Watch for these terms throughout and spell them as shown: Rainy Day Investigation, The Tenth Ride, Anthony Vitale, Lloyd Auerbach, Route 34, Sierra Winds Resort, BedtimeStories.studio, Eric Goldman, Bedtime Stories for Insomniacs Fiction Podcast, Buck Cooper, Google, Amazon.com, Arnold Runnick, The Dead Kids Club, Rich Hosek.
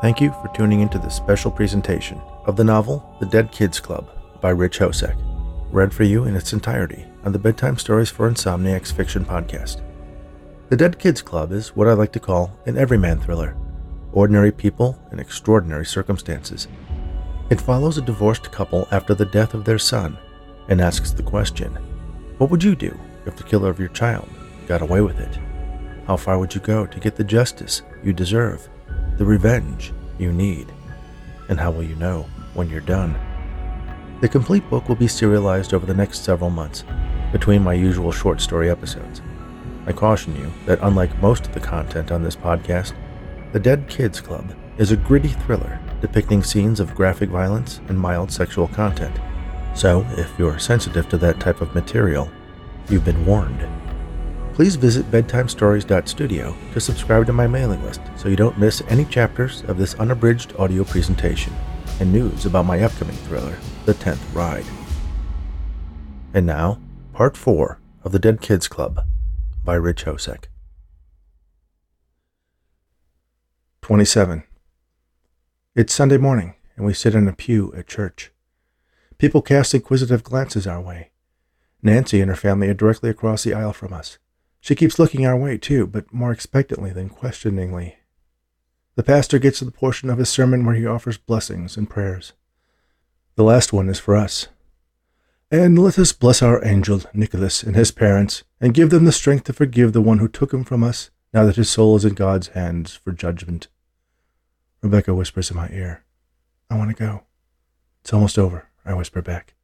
Thank you for tuning into this special presentation of the novel The Dead Kids Club by Rich Hosek, read for you in its entirety on the Bedtime Stories for Insomniacs Fiction Podcast. The Dead Kids Club is what I like to call an everyman thriller, ordinary people in extraordinary circumstances. It follows a divorced couple after the death of their son and asks the question, what would you do if the killer of your child got away with it? How far would you go to get the justice you deserve, the revenge you need, and how will you know when you're done? The complete book will be serialized over the next several months, between my usual short story episodes. I caution you that unlike most of the content on this podcast, The Dead Kids Club is a gritty thriller depicting scenes of graphic violence and mild sexual content. So, if you're sensitive to that type of material, you've been warned. Please visit BedtimeStories.studio to subscribe to my mailing list so you don't miss any chapters of this unabridged audio presentation and news about my upcoming thriller, The Tenth Ride. And now, Part 4 of The Dead Kids Club by Rich Hosek. 27. It's Sunday morning, and we sit in a pew at church. People cast inquisitive glances our way. Nancy and her family are directly across the aisle from us. She keeps looking our way, too, but more expectantly than questioningly. The pastor gets to the portion of his sermon where he offers blessings and prayers. The last one is for us. And let us bless our angel, Nicholas, and his parents, and give them the strength to forgive the one who took him from us, now that his soul is in God's hands for judgment. Rebecca whispers in my ear, I want to go. It's almost over, I whisper back.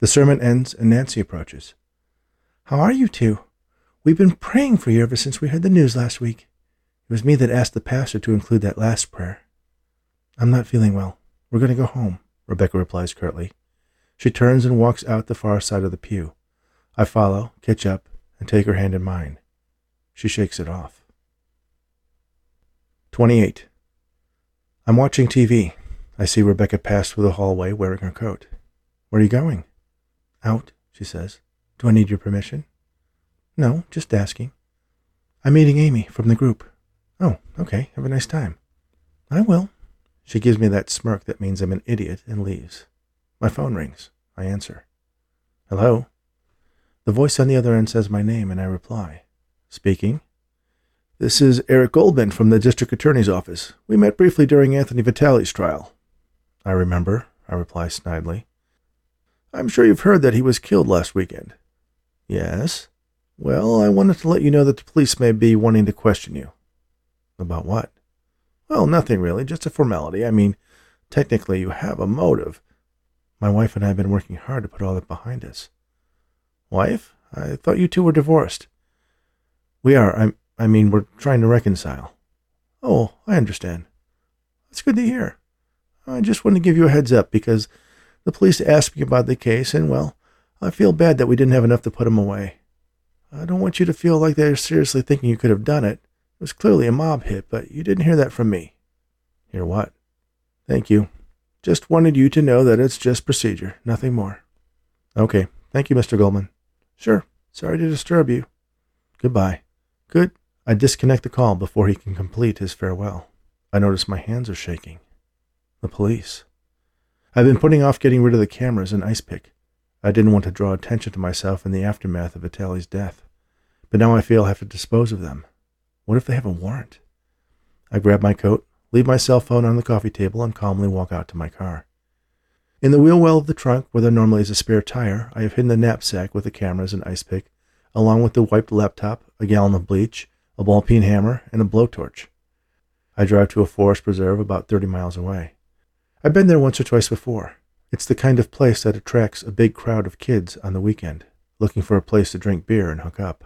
The sermon ends and Nancy approaches. How are you two? We've been praying for you ever since we heard the news last week. It was me that asked the pastor to include that last prayer. I'm not feeling well. We're going to go home, Rebecca replies curtly. She turns and walks out the far side of the pew. I follow, catch up, and take her hand in mine. She shakes it off. 28. I'm watching TV. I see Rebecca pass through the hallway wearing her coat. Where are you going? Out, she says. Do I need your permission? No, just asking. I'm meeting Amy from the group. Oh, okay, have a nice time. I will. She gives me that smirk that means I'm an idiot and leaves. My phone rings. I answer. Hello? The voice on the other end says my name, and I reply. Speaking. This is Eric Goldman from the District Attorney's Office. We met briefly during Anthony Vitale's trial. I remember, I reply snidely. I'm sure you've heard that he was killed last weekend. Yes. Well, I wanted to let you know that the police may be wanting to question you. About what? Well, nothing really, just a formality. I mean, technically you have a motive. My wife and I have been working hard to put all that behind us. Wife? I thought you two were divorced. We are. I mean, we're trying to reconcile. Oh, I understand. That's good to hear. I just wanted to give you a heads up because the police asked me about the case, and, well, I feel bad that we didn't have enough to put him away. I don't want you to feel like they're seriously thinking you could have done it. It was clearly a mob hit, but you didn't hear that from me. Hear what? Thank you. Just wanted you to know that it's just procedure, nothing more. Okay. Thank you, Mr. Goldman. Sure. Sorry to disturb you. Goodbye. Good. I disconnect the call before he can complete his farewell. I notice my hands are shaking. The police. I've been putting off getting rid of the cameras and ice pick. I didn't want to draw attention to myself in the aftermath of Vitale's death, but now I feel I have to dispose of them. What if they have a warrant? I grab my coat, leave my cell phone on the coffee table, and calmly walk out to my car. In the wheel well of the trunk, where there normally is a spare tire, I have hidden the knapsack with the cameras and ice pick, along with the wiped laptop, a gallon of bleach, a ball-peen hammer, and a blowtorch. I drive to a forest preserve about 30 miles away. I've been there once or twice before. It's the kind of place that attracts a big crowd of kids on the weekend, looking for a place to drink beer and hook up.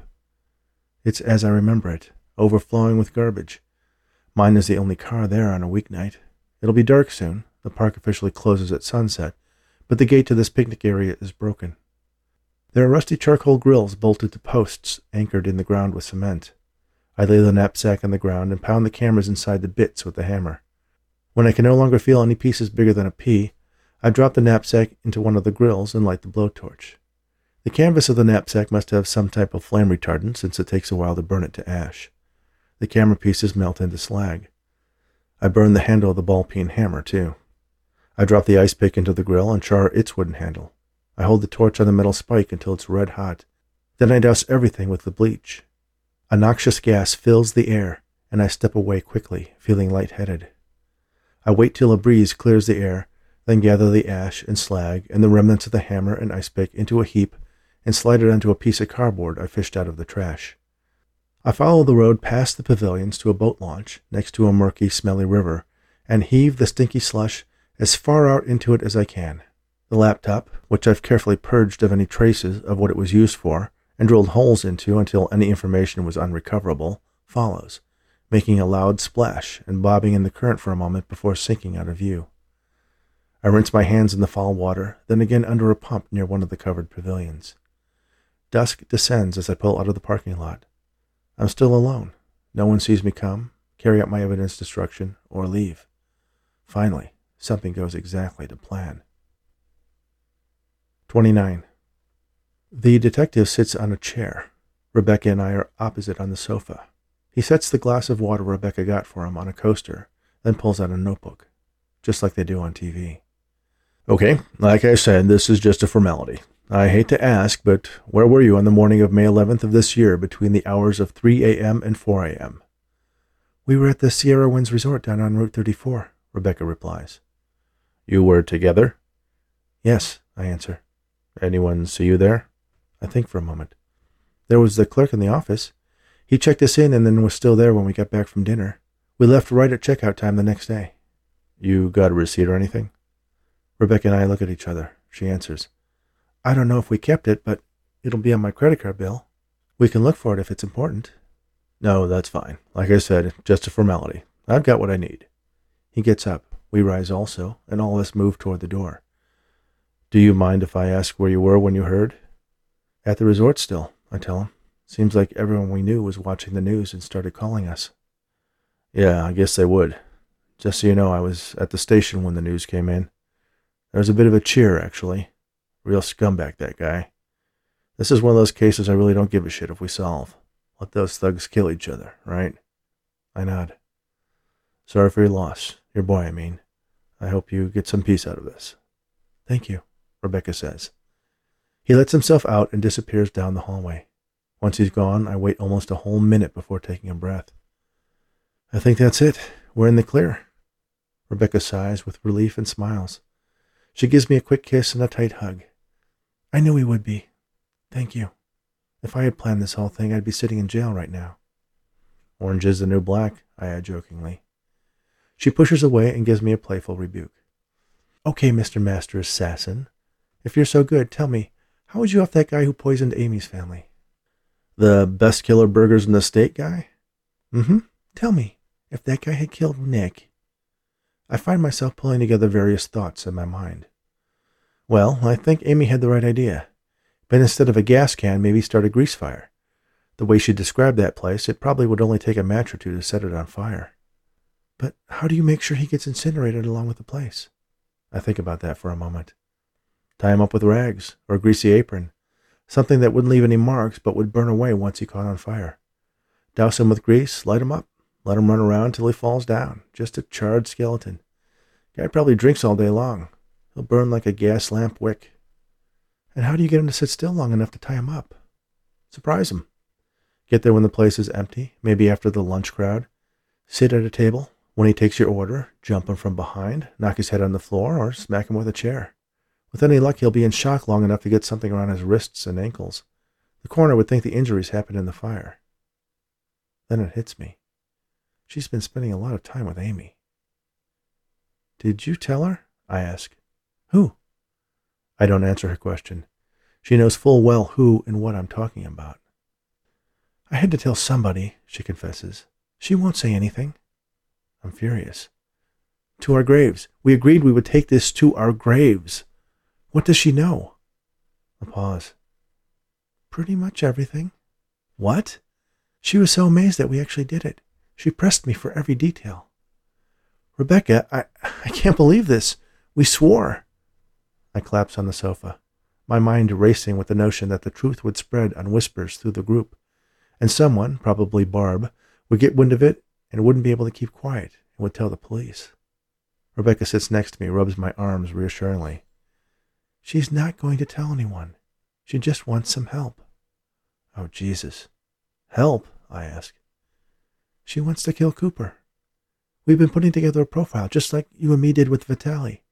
It's as I remember it, overflowing with garbage. Mine is the only car there on a weeknight. It'll be dark soon. The park officially closes at sunset, but the gate to this picnic area is broken. There are rusty charcoal grills bolted to posts anchored in the ground with cement. I lay the knapsack on the ground and pound the cameras inside the bits with the hammer. When I can no longer feel any pieces bigger than a pea, I drop the knapsack into one of the grills and light the blowtorch. The canvas of the knapsack must have some type of flame retardant since it takes a while to burn it to ash. The camera pieces melt into slag. I burned the handle of the ball peen hammer, too. I drop the ice pick into the grill and char its wooden handle. I hold the torch on the metal spike until it's red hot. Then I douse everything with the bleach. A noxious gas fills the air, and I step away quickly, feeling lightheaded. I wait till a breeze clears the air, then gather the ash and slag and the remnants of the hammer and ice pick into a heap and slide it onto a piece of cardboard I fished out of the trash. I follow the road past the pavilions to a boat launch next to a murky, smelly river and heave the stinky slush as far out into it as I can. The laptop, which I've carefully purged of any traces of what it was used for and drilled holes into until any information was unrecoverable, follows, making a loud splash and bobbing in the current for a moment before sinking out of view. I rinse my hands in the foul water, then again under a pump near one of the covered pavilions. Dusk descends as I pull out of the parking lot. I'm still alone. No one sees me come, carry out my evidence destruction, or leave. Finally, something goes exactly to plan. 29. The detective sits on a chair. Rebecca and I are opposite on the sofa. He sets the glass of water Rebecca got for him on a coaster, then pulls out a notebook, just like they do on TV. Okay, like I said, this is just a formality. I hate to ask, but where were you on the morning of May 11th of this year between the hours of 3 a.m. and 4 a.m.? We were at the Sierra Winds Resort down on Route 34, Rebecca replies. You were together? Yes, I answer. Anyone see you there? I think for a moment. There was the clerk in the office. He checked us in and then was still there when we got back from dinner. We left right at checkout time the next day. You got a receipt or anything? Rebecca and I look at each other. She answers. I don't know if we kept it, but it'll be on my credit card bill. We can look for it if it's important. No, that's fine. Like I said, just a formality. I've got what I need. He gets up. We rise also, and all of us move toward the door. Do you mind if I ask where you were when you heard? At the resort still, I tell him. Seems like everyone we knew was watching the news and started calling us. Yeah, I guess they would. Just so you know, I was at the station when the news came in. There was a bit of a cheer, actually. Real scumbag, that guy. This is one of those cases I really don't give a shit if we solve. Let those thugs kill each other, right? I nod. Sorry for your loss. Your boy, I mean. I hope you get some peace out of this. Thank you, Rebecca says. He lets himself out and disappears down the hallway. Once he's gone, I wait almost a whole minute before taking a breath. I think that's it. We're in the clear. Rebecca sighs with relief and smiles. She gives me a quick kiss and a tight hug. I knew he would be. Thank you. If I had planned this whole thing, I'd be sitting in jail right now. Orange is the new black, I add jokingly. She pushes away and gives me a playful rebuke. Okay, Mr. Master Assassin. If you're so good, tell me, how would you off that guy who poisoned Amy's family? The best killer burgers in the state guy? Mm-hmm. Tell me, if that guy had killed Nick... I find myself pulling together various thoughts in my mind. Well, I think Amy had the right idea. But instead of a gas can, maybe start a grease fire. The way she described that place, it probably would only take a match or two to set it on fire. But how do you make sure he gets incinerated along with the place? I think about that for a moment. Tie him up with rags, or a greasy apron. Something that wouldn't leave any marks, but would burn away once he caught on fire. Douse him with grease, light him up. Let him run around till he falls down, just a charred skeleton. Guy probably drinks all day long. He'll burn like a gas lamp wick. And how do you get him to sit still long enough to tie him up? Surprise him. Get there when the place is empty, maybe after the lunch crowd. Sit at a table. When he takes your order, jump him from behind, knock his head on the floor, or smack him with a chair. With any luck, he'll be in shock long enough to get something around his wrists and ankles. The coroner would think the injuries happened in the fire. Then it hits me. She's been spending a lot of time with Amy. Did you tell her? I ask. Who? I don't answer her question. She knows full well who and what I'm talking about. I had to tell somebody, she confesses. She won't say anything. I'm furious. To our graves. We agreed we would take this to our graves. What does she know? A pause. Pretty much everything. What? She was so amazed that we actually did it. She pressed me for every detail. Rebecca, I can't believe this. We swore. I collapse on the sofa, my mind racing with the notion that the truth would spread on whispers through the group, and someone, probably Barb, would get wind of it and wouldn't be able to keep quiet and would tell the police. Rebecca sits next to me, rubs my arms reassuringly. She's not going to tell anyone. She just wants some help. Oh, Jesus. Help? I ask. She wants to kill Cooper. We've been putting together a profile, just like you and me did with Vitali.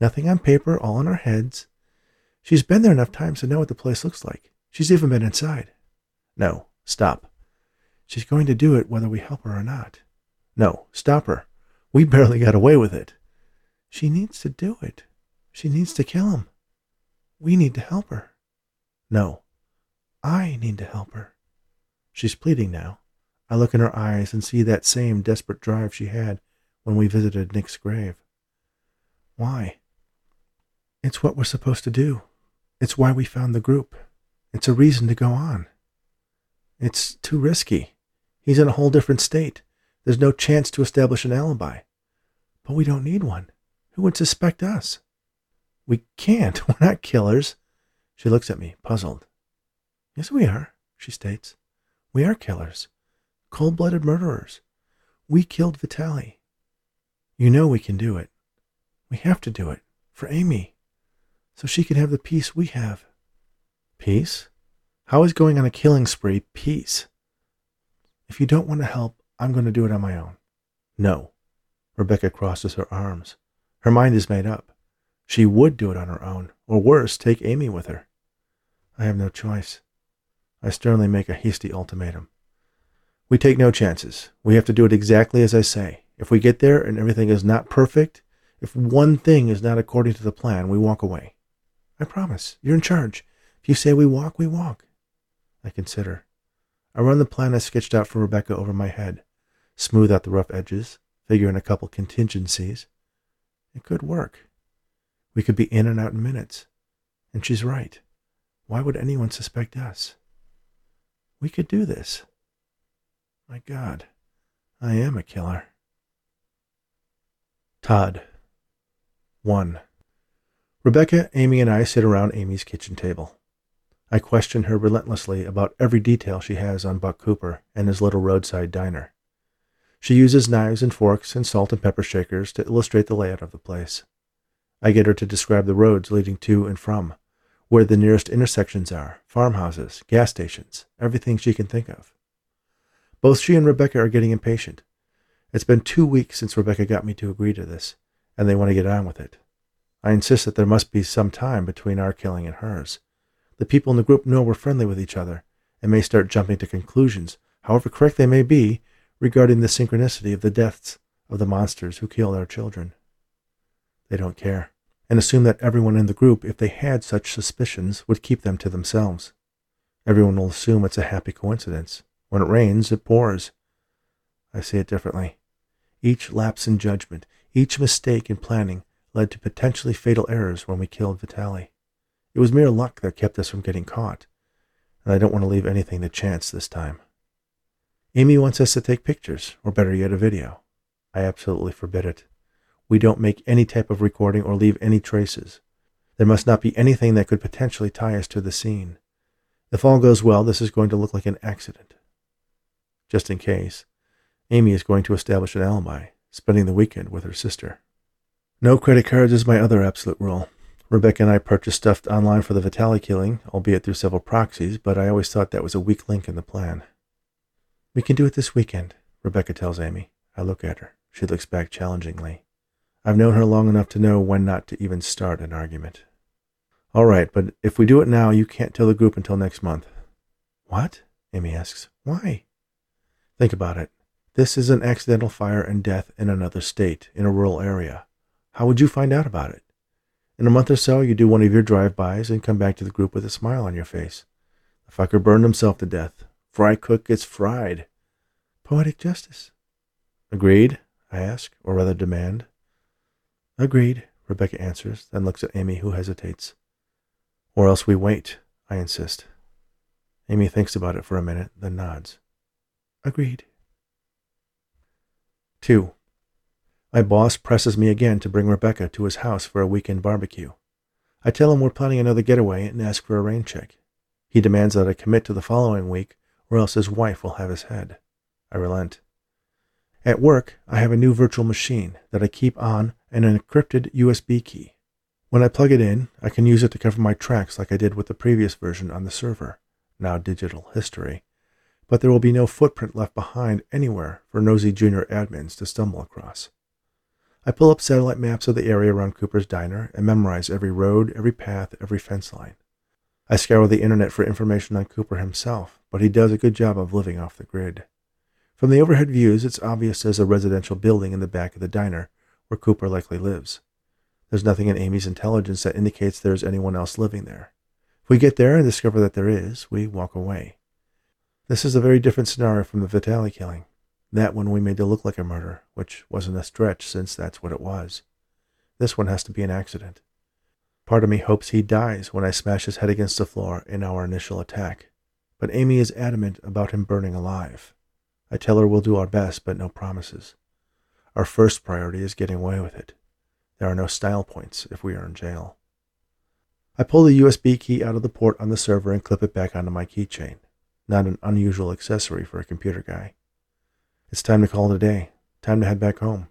Nothing on paper, all in our heads. She's been there enough times to know what the place looks like. She's even been inside. No, stop. She's going to do it whether we help her or not. No, stop her. We barely got away with it. She needs to do it. She needs to kill him. We need to help her. No, I need to help her. She's pleading now. I look in her eyes and see that same desperate drive she had when we visited Nick's grave. Why? It's what we're supposed to do. It's why we found the group. It's a reason to go on. It's too risky. He's in a whole different state. There's no chance to establish an alibi. But we don't need one. Who would suspect us? We can't. We're not killers. She looks at me, puzzled. Yes, we are, she states. We are killers. Cold-blooded murderers. We killed Vitali. You know we can do it. We have to do it. For Amy. So she can have the peace we have. Peace? How is going on a killing spree peace? If you don't want to help, I'm going to do it on my own. No. Rebecca crosses her arms. Her mind is made up. She would do it on her own, or worse, take Amy with her. I have no choice. I sternly make a hasty ultimatum. We take no chances. We have to do it exactly as I say. If we get there and everything is not perfect, if one thing is not according to the plan, we walk away. I promise. You're in charge. If you say we walk, we walk. I consider. I run the plan I sketched out for Rebecca over my head, smooth out the rough edges, figure in a couple contingencies. It could work. We could be in and out in minutes. And she's right. Why would anyone suspect us? We could do this. My God, I am a killer. Todd. 1. Rebecca, Amy, and I sit around Amy's kitchen table. I question her relentlessly about every detail she has on Buck Cooper and his little roadside diner. She uses knives and forks and salt and pepper shakers to illustrate the layout of the place. I get her to describe the roads leading to and from, where the nearest intersections are, farmhouses, gas stations, everything she can think of. Both she and Rebecca are getting impatient. It's been 2 weeks since Rebecca got me to agree to this, and they want to get on with it. I insist that there must be some time between our killing and hers. The people in the group know we're friendly with each other, and may start jumping to conclusions, however correct they may be, regarding the synchronicity of the deaths of the monsters who killed our children. They don't care, and assume that everyone in the group, if they had such suspicions, would keep them to themselves. Everyone will assume it's a happy coincidence. When it rains, it pours. I see it differently. Each lapse in judgment, each mistake in planning, led to potentially fatal errors when we killed Vitali. It was mere luck that kept us from getting caught, and I don't want to leave anything to chance this time. Amy wants us to take pictures, or better yet, a video. I absolutely forbid it. We don't make any type of recording or leave any traces. There must not be anything that could potentially tie us to the scene. If all goes well, this is going to look like an accident. Just in case, Amy is going to establish an alibi, spending the weekend with her sister. No credit cards is my other absolute rule. Rebecca and I purchased stuff online for the Vitali killing, albeit through several proxies, but I always thought that was a weak link in the plan. We can do it this weekend, Rebecca tells Amy. I look at her. She looks back challengingly. I've known her long enough to know when not to even start an argument. All right, but if we do it now, you can't tell the group until next month. What? Amy asks. Why? Think about it. This is an accidental fire and death in another state, in a rural area. How would you find out about it? In a month or so, you do one of your drive-bys and come back to the group with a smile on your face. The fucker burned himself to death. Fry cook gets fried. Poetic justice. Agreed? I ask, or rather demand. Agreed, Rebecca answers, then looks at Amy, who hesitates. Or else we wait, I insist. Amy thinks about it for a minute, then nods. Agreed. 2. My boss presses me again to bring Rebecca to his house for a weekend barbecue. I tell him we're planning another getaway and ask for a rain check. He demands that I commit to the following week, or else his wife will have his head. I relent. At work, I have a new virtual machine that I keep on and an encrypted USB key. When I plug it in, I can use it to cover my tracks like I did with the previous version on the server, now digital history, but there will be no footprint left behind anywhere for nosy junior admins to stumble across. I pull up satellite maps of the area around Cooper's Diner and memorize every road, every path, every fence line. I scour the internet for information on Cooper himself, but he does a good job of living off the grid. From the overhead views, it's obvious there's a residential building in the back of the diner, where Cooper likely lives. There's nothing in Amy's intelligence that indicates there's anyone else living there. If we get there and discover that there is, we walk away. This is a very different scenario from the Vitale killing. That one we made to look like a murder, which wasn't a stretch since that's what it was. This one has to be an accident. Part of me hopes he dies when I smash his head against the floor in our initial attack, but Amy is adamant about him burning alive. I tell her we'll do our best, but no promises. Our first priority is getting away with it. There are no style points if we are in jail. I pull the USB key out of the port on the server and clip it back onto my keychain. Not an unusual accessory for a computer guy. It's time to call it a day. Time to head back home.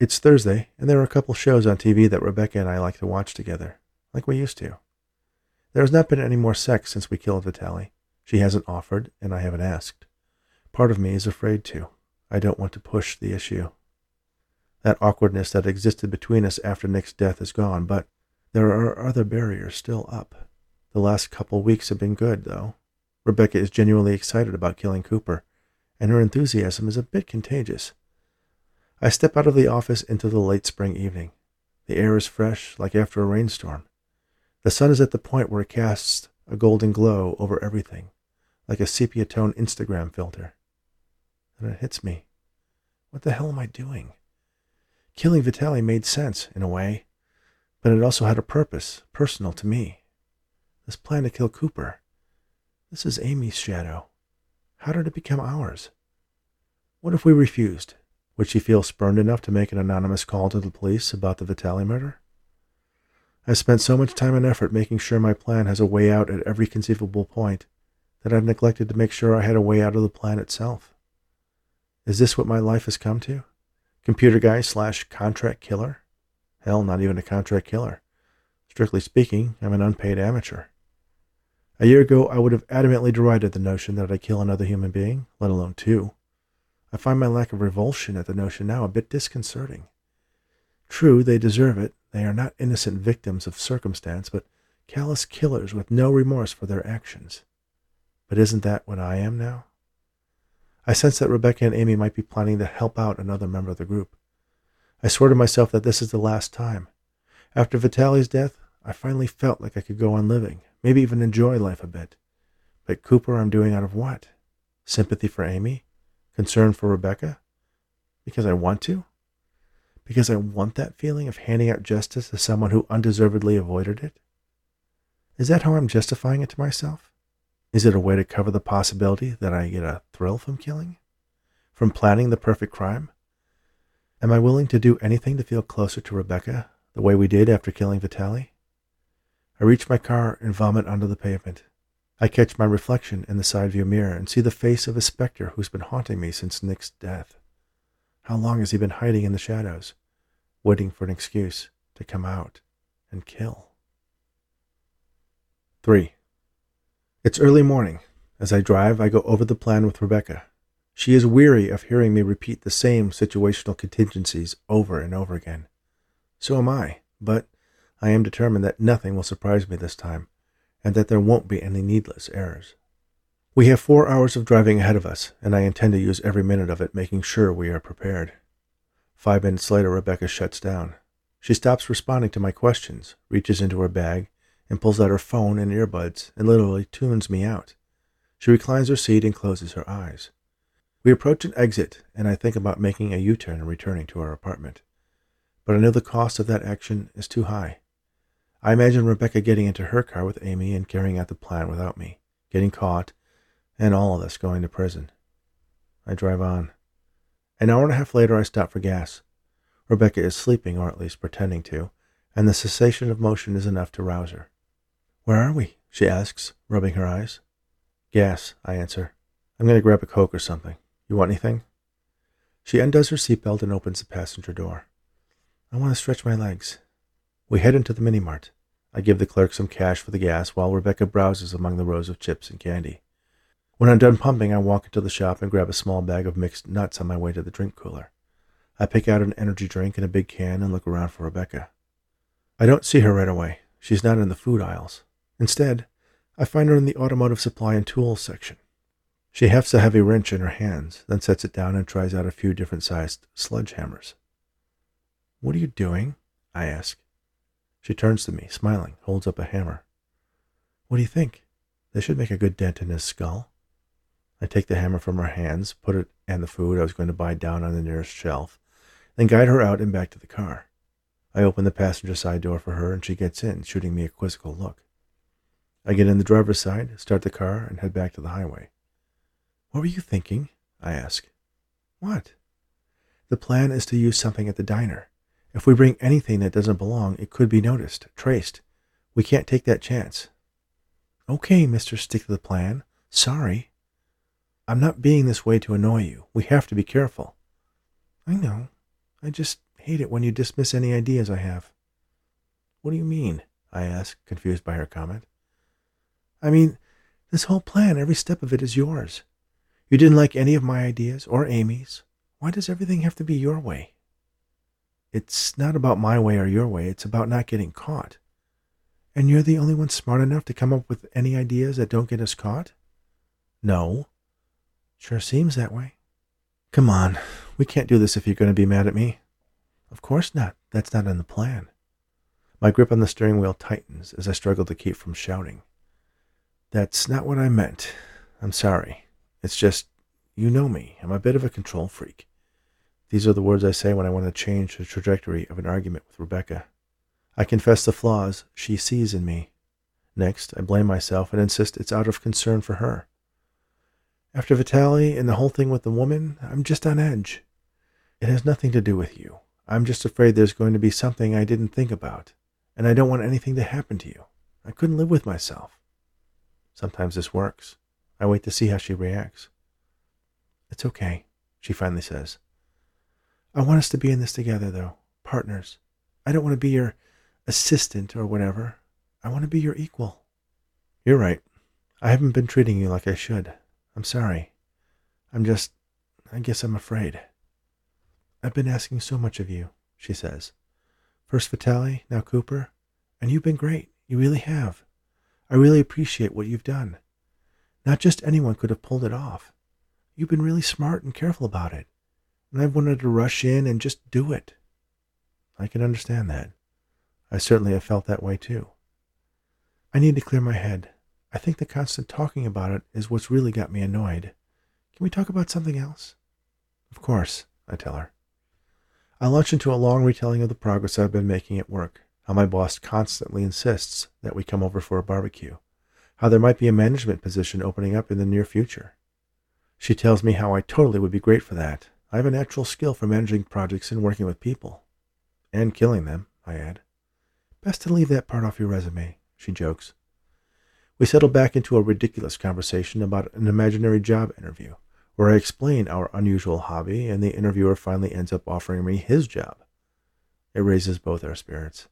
It's Thursday, and there are a couple shows on TV that Rebecca and I like to watch together, like we used to. There has not been any more sex since we killed Vitale. She hasn't offered, and I haven't asked. Part of me is afraid to. I don't want to push the issue. That awkwardness that existed between us after Nick's death is gone, but there are other barriers still up. The last couple weeks have been good, though. Rebecca is genuinely excited about killing Cooper, and her enthusiasm is a bit contagious. I step out of the office into the late spring evening. The air is fresh, like after a rainstorm. The sun is at the point where it casts a golden glow over everything, like a sepia-tone Instagram filter. And it hits me. What the hell am I doing? Killing Vitale made sense, in a way, but it also had a purpose, personal to me. This plan to kill Cooper. This is Amy's shadow. How did it become ours? What if we refused? Would she feel spurned enough to make an anonymous call to the police about the Vitale murder? I spent so much time and effort making sure my plan has a way out at every conceivable point that I've neglected to make sure I had a way out of the plan itself. Is this what my life has come to? Computer guy / contract killer? Hell, not even a contract killer. Strictly speaking, I'm an unpaid amateur. A year ago, I would have adamantly derided the notion that I'd kill another human being, let alone two. I find my lack of revulsion at the notion now a bit disconcerting. True, they deserve it. They are not innocent victims of circumstance, but callous killers with no remorse for their actions. But isn't that what I am now? I sense that Rebecca and Amy might be planning to help out another member of the group. I swear to myself that this is the last time. After Vitale's death, I finally felt like I could go on living, maybe even enjoy life a bit. But Cooper, I'm doing out of what? Sympathy for Amy? Concern for Rebecca? Because I want to? Because I want that feeling of handing out justice to someone who undeservedly avoided it? Is that how I'm justifying it to myself? Is it a way to cover the possibility that I get a thrill from killing? From planning the perfect crime? Am I willing to do anything to feel closer to Rebecca, the way we did after killing Vitale? I reach my car and vomit onto the pavement. I catch my reflection in the side view mirror and see the face of a specter who's been haunting me since Nick's death. How long has he been hiding in the shadows, waiting for an excuse to come out and kill? 3. It's early morning. As I drive, I go over the plan with Rebecca. She is weary of hearing me repeat the same situational contingencies over and over again. So am I, but I am determined that nothing will surprise me this time, and that there won't be any needless errors. We have 4 hours of driving ahead of us, and I intend to use every minute of it making sure we are prepared. 5 minutes later, Rebecca shuts down. She stops responding to my questions, reaches into her bag, and pulls out her phone and earbuds, and literally tunes me out. She reclines her seat and closes her eyes. We approach an exit, and I think about making a U-turn and returning to our apartment. But I know the cost of that action is too high. I imagine Rebecca getting into her car with Amy and carrying out the plan without me, getting caught, and all of us going to prison. I drive on. An hour and a half later, I stop for gas. Rebecca is sleeping, or at least pretending to, and the cessation of motion is enough to rouse her. "Where are we?" she asks, rubbing her eyes. "Gas," I answer. "I'm going to grab a Coke or something. You want anything?" She undoes her seatbelt and opens the passenger door. I want to stretch my legs. We head into the mini-mart. I give the clerk some cash for the gas while Rebecca browses among the rows of chips and candy. When I'm done pumping, I walk into the shop and grab a small bag of mixed nuts on my way to the drink cooler. I pick out an energy drink and a big can and look around for Rebecca. I don't see her right away. She's not in the food aisles. Instead, I find her in the automotive supply and tools section. She hefts a heavy wrench in her hands, then sets it down and tries out a few different sized sledgehammers. "What are you doing?" I ask. She turns to me, smiling, holds up a hammer. "What do you think? They should make a good dent in his skull." I take the hammer from her hands, put it and the food I was going to buy down on the nearest shelf, then guide her out and back to the car. I open the passenger side door for her, and she gets in, shooting me a quizzical look. I get in the driver's side, start the car, and head back to the highway. "What were you thinking?" I ask. "What?" "The plan is to use something at the diner. If we bring anything that doesn't belong, it could be noticed, traced. We can't take that chance." "Okay, Mr. Stick to the Plan. Sorry. I'm not being this way to annoy you. We have to be careful." "I know. I just hate it when you dismiss any ideas I have." "What do you mean?" I asked, confused by her comment. "I mean, this whole plan, every step of it is yours. You didn't like any of my ideas or Amy's. Why does everything have to be your way?" "It's not about my way or your way. It's about not getting caught." "And you're the only one smart enough to come up with any ideas that don't get us caught?" "No." "Sure seems that way." "Come on. We can't do this if you're going to be mad at me." "Of course not. That's not in the plan." My grip on the steering wheel tightens as I struggle to keep from shouting. "That's not what I meant. I'm sorry. It's just, you know me. I'm a bit of a control freak." These are the words I say when I want to change the trajectory of an argument with Rebecca. I confess the flaws she sees in me. Next, I blame myself and insist it's out of concern for her. After Vitali and the whole thing with the woman, I'm just on edge. It has nothing to do with you. I'm just afraid there's going to be something I didn't think about, and I don't want anything to happen to you. I couldn't live with myself. Sometimes this works. I wait to see how she reacts. "It's okay," she finally says. "I want us to be in this together, though. Partners. I don't want to be your assistant or whatever. I want to be your equal." "You're right. I haven't been treating you like I should. I'm sorry. I guess I'm afraid." "I've been asking so much of you," she says. "First Vitali, now Cooper. And you've been great. You really have. I really appreciate what you've done. Not just anyone could have pulled it off. You've been really smart and careful about it. And I've wanted to rush in and just do it." I can understand that. I certainly have felt that way too. "I need to clear my head. I think the constant talking about it is what's really got me annoyed. Can we talk about something else?" "Of course," I tell her. I launch into a long retelling of the progress I've been making at work, how my boss constantly insists that we come over for a barbecue, how there might be a management position opening up in the near future. She tells me how I totally would be great for that. I have a natural skill for managing projects and working with people. "And killing them," I add. "Best to leave that part off your resume," she jokes. We settle back into a ridiculous conversation about an imaginary job interview, where I explain our unusual hobby, and the interviewer finally ends up offering me his job. It raises both our spirits.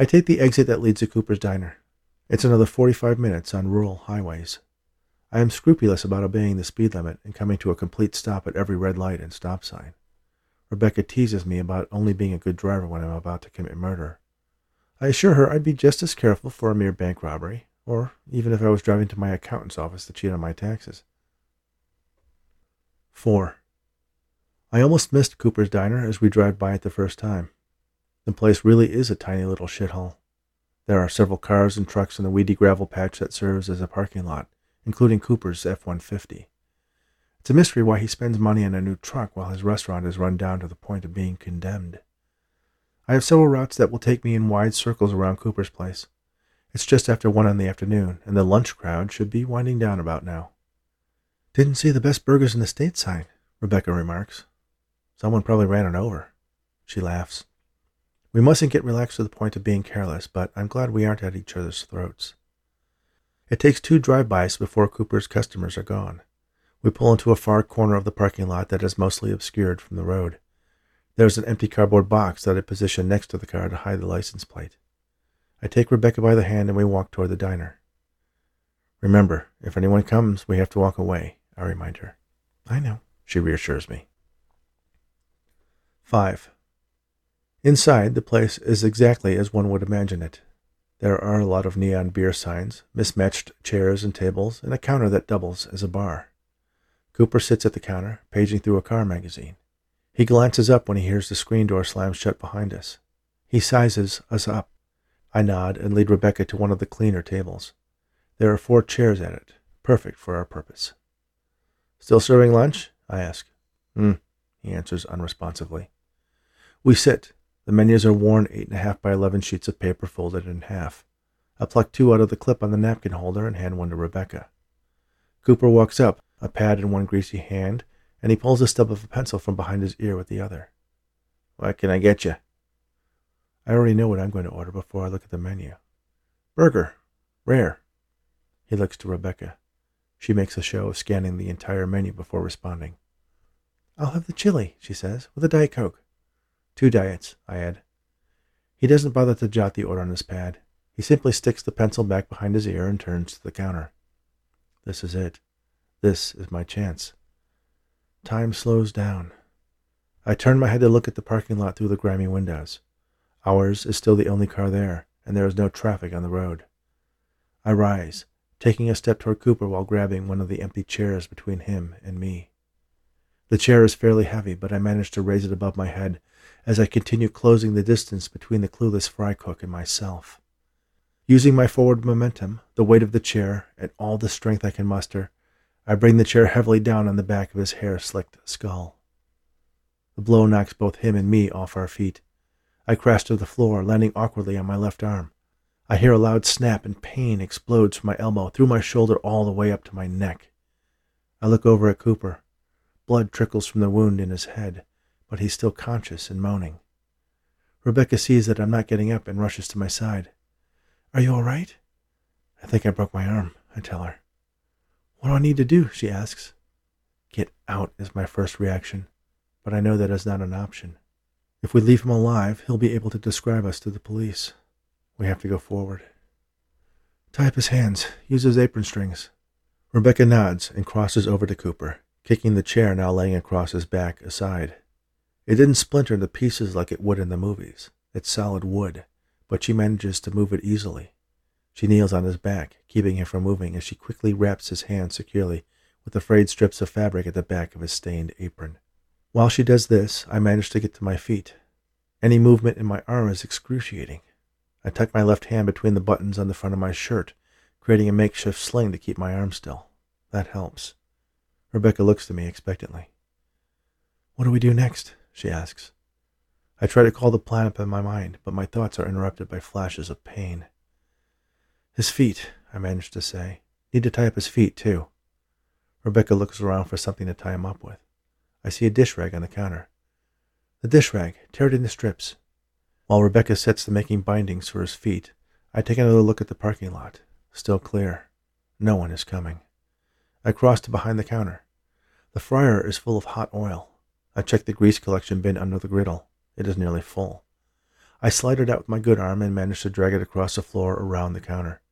I take the exit that leads to Cooper's Diner. It's another 45 minutes on rural highways. I am scrupulous about obeying the speed limit and coming to a complete stop at every red light and stop sign. Rebecca teases me about only being a good driver when I'm about to commit murder. I assure her I'd be just as careful for a mere bank robbery, or even if I was driving to my accountant's office to cheat on my taxes. 4. I almost missed Cooper's Diner as we drive by it the first time. The place really is a tiny little shithole. There are several cars and trucks in the weedy gravel patch that serves as a parking lot, including Cooper's F-150. It's a mystery why he spends money on a new truck while his restaurant is run down to the point of being condemned. I have several routes that will take me in wide circles around Cooper's place. It's just after 1 PM, and the lunch crowd should be winding down about now. "Didn't see the best burgers in the stateside," Rebecca remarks. "Someone probably ran it over." She laughs. We mustn't get relaxed to the point of being careless, but I'm glad we aren't at each other's throats. It takes 2 drive-bys before Cooper's customers are gone. We pull into a far corner of the parking lot that is mostly obscured from the road. There is an empty cardboard box that I position next to the car to hide the license plate. I take Rebecca by the hand and we walk toward the diner. Remember, if anyone comes, we have to walk away, I remind her. I know, she reassures me. 5. Inside, the place is exactly as one would imagine it. There are a lot of neon beer signs, mismatched chairs and tables, and a counter that doubles as a bar. Cooper sits at the counter, paging through a car magazine. He glances up when he hears the screen door slam shut behind us. He sizes us up. I nod and lead Rebecca to one of the cleaner tables. There are 4 chairs at it, perfect for our purpose. Still serving lunch? I ask. He answers unresponsively. We sit. The menus are worn 8.5 by 11 sheets of paper folded in half. I pluck 2 out of the clip on the napkin holder and hand 1 to Rebecca. Cooper walks up, a pad in one greasy hand, and he pulls a stub of a pencil from behind his ear with the other. What can I get you? I already know what I'm going to order before I look at the menu. Burger. Rare. He looks to Rebecca. She makes a show of scanning the entire menu before responding. I'll have the chili, she says, with a Diet Coke. 2 diets, I add. He doesn't bother to jot the order on his pad. He simply sticks the pencil back behind his ear and turns to the counter. This is it. This is my chance. Time slows down. I turn my head to look at the parking lot through the grimy windows. Ours is still the only car there, and there is no traffic on the road. I rise, taking a step toward Cooper while grabbing one of the empty chairs between him and me. The chair is fairly heavy, but I manage to raise it above my head as I continue closing the distance between the clueless fry cook and myself. Using my forward momentum, the weight of the chair, and all the strength I can muster, I bring the chair heavily down on the back of his hair-slicked skull. The blow knocks both him and me off our feet. I crash to the floor, landing awkwardly on my left arm. I hear a loud snap and pain explodes from my elbow through my shoulder all the way up to my neck. I look over at Cooper. Blood trickles from the wound in his head, but he's still conscious and moaning. Rebecca sees that I'm not getting up and rushes to my side. Are you all right? I think I broke my arm, I tell her. What do I need to do? She asks. Get out is my first reaction, but I know that is not an option. If we leave him alive, he'll be able to describe us to the police. We have to go forward. Tie up his hands. Use his apron strings. Rebecca nods and crosses over to Cooper, kicking the chair now laying across his back aside. It didn't splinter into pieces like it would in the movies. It's solid wood, but she manages to move it easily. She kneels on his back, keeping him from moving as she quickly wraps his hands securely with the frayed strips of fabric at the back of his stained apron. While she does this, I manage to get to my feet. Any movement in my arm is excruciating. I tuck my left hand between the buttons on the front of my shirt, creating a makeshift sling to keep my arm still. That helps. Rebecca looks to me expectantly. What do we do next? She asks. I try to call the plan up in my mind, but my thoughts are interrupted by flashes of pain. His feet, I manage to say. Need to tie up his feet, too. Rebecca looks around for something to tie him up with. I see a dish rag on the counter. The dish rag, tear it into strips. While Rebecca sets to making bindings for his feet, I take another look at the parking lot. Still clear. No one is coming. I cross to behind the counter. The fryer is full of hot oil. I check the grease collection bin under the griddle. It is nearly full. I slide it out with my good arm and manage to drag it across the floor around the counter.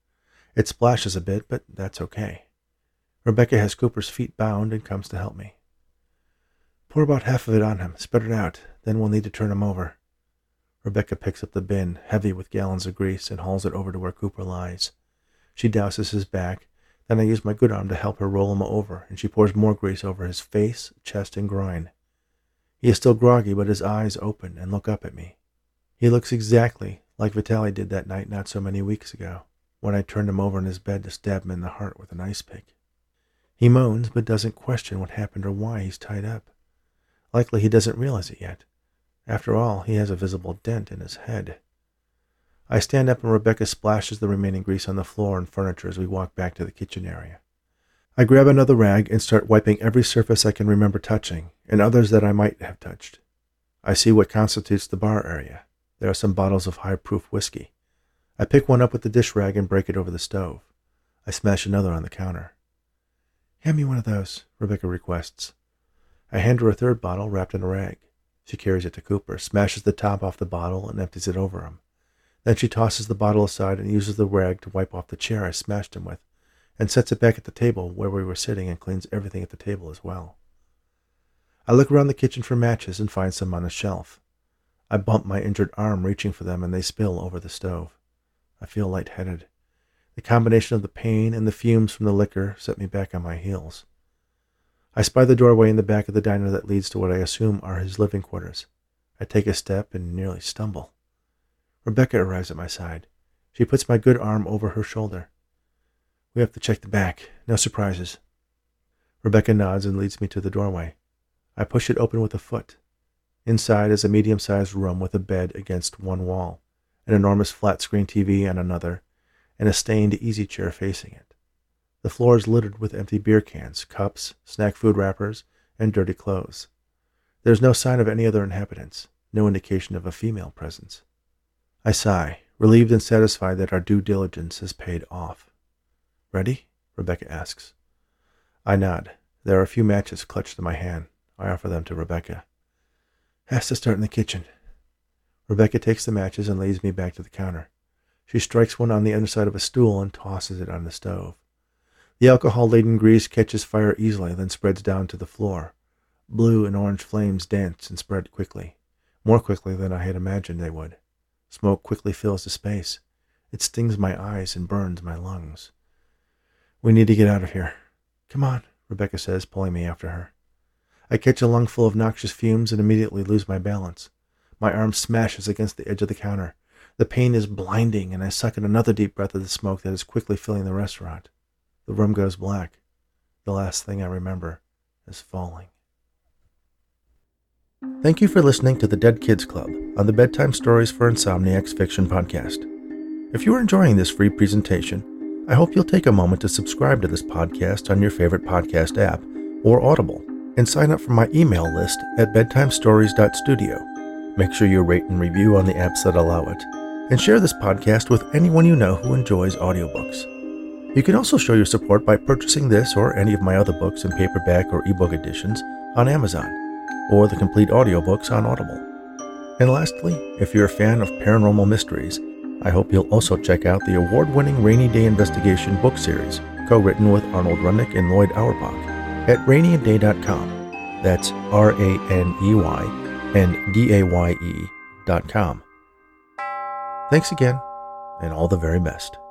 It splashes a bit, but that's okay. Rebecca has Cooper's feet bound and comes to help me. Pour about half of it on him, spread it out, then we'll need to turn him over. Rebecca picks up the bin, heavy with gallons of grease, and hauls it over to where Cooper lies. She douses his back, then I use my good arm to help her roll him over, and she pours more grease over his face, chest, and groin. He is still groggy, but his eyes open and look up at me. He looks exactly like Vitaly did that night not so many weeks ago, when I turned him over in his bed to stab him in the heart with an ice pick. He moans, but doesn't question what happened or why he's tied up. Likely he doesn't realize it yet. After all, he has a visible dent in his head. I stand up and Rebecca splashes the remaining grease on the floor and furniture as we walk back to the kitchen area. I grab another rag and start wiping every surface I can remember touching, and others that I might have touched. I see what constitutes the bar area. There are some bottles of high-proof whiskey. I pick one up with the dish rag and break it over the stove. I smash another on the counter. Hand me one of those, Rebecca requests. I hand her a third bottle wrapped in a rag. She carries it to Cooper, smashes the top off the bottle, and empties it over him. Then she tosses the bottle aside and uses the rag to wipe off the chair I smashed him with, and sets it back at the table where we were sitting and cleans everything at the table as well. I look around the kitchen for matches and find some on a shelf. I bump my injured arm reaching for them and they spill over the stove. I feel lightheaded. The combination of the pain and the fumes from the liquor set me back on my heels. I spy the doorway in the back of the diner that leads to what I assume are his living quarters. I take a step and nearly stumble. Rebecca arrives at my side. She puts my good arm over her shoulder. We have to check the back. No surprises. Rebecca nods and leads me to the doorway. I push it open with a foot. Inside is a medium-sized room with a bed against one wall, an enormous flat-screen TV on another, and a stained easy chair facing it. The floor is littered with empty beer cans, cups, snack food wrappers, and dirty clothes. There is no sign of any other inhabitants, no indication of a female presence. I sigh, relieved and satisfied that our due diligence has paid off. Ready? Rebecca asks. I nod. There are a few matches clutched in my hand. I offer them to Rebecca. Has to start in the kitchen. Rebecca takes the matches and leads me back to the counter. She strikes one on the underside of a stool and tosses it on the stove. The alcohol-laden grease catches fire easily, then spreads down to the floor. Blue and orange flames dance and spread quickly, more quickly than I had imagined they would. Smoke quickly fills the space. It stings my eyes and burns my lungs. We need to get out of here. Come on, Rebecca says, pulling me after her. I catch a lungful of noxious fumes and immediately lose my balance. My arm smashes against the edge of the counter. The pain is blinding, and I suck in another deep breath of the smoke that is quickly filling the restaurant. The room goes black. The last thing I remember is falling. Thank you for listening to The Dead Kids Club on the Bedtime Stories for Insomniacs Fiction Podcast. If you are enjoying this free presentation, I hope you'll take a moment to subscribe to this podcast on your favorite podcast app or Audible, and sign up for my email list at BedtimeStories.studio. Make sure you rate and review on the apps that allow it, and share this podcast with anyone you know who enjoys audiobooks. You can also show your support by purchasing this or any of my other books in paperback or ebook editions on Amazon, or the complete audiobooks on Audible. And lastly, if you're a fan of paranormal mysteries, I hope you'll also check out the award-winning Rainy Day Investigation book series, co-written with Arnold Runnick and Lloyd Auerbach, at rainyday.com. That's R-A-N-E-Y and D-A-Y-E.com. Thanks again, and all the very best.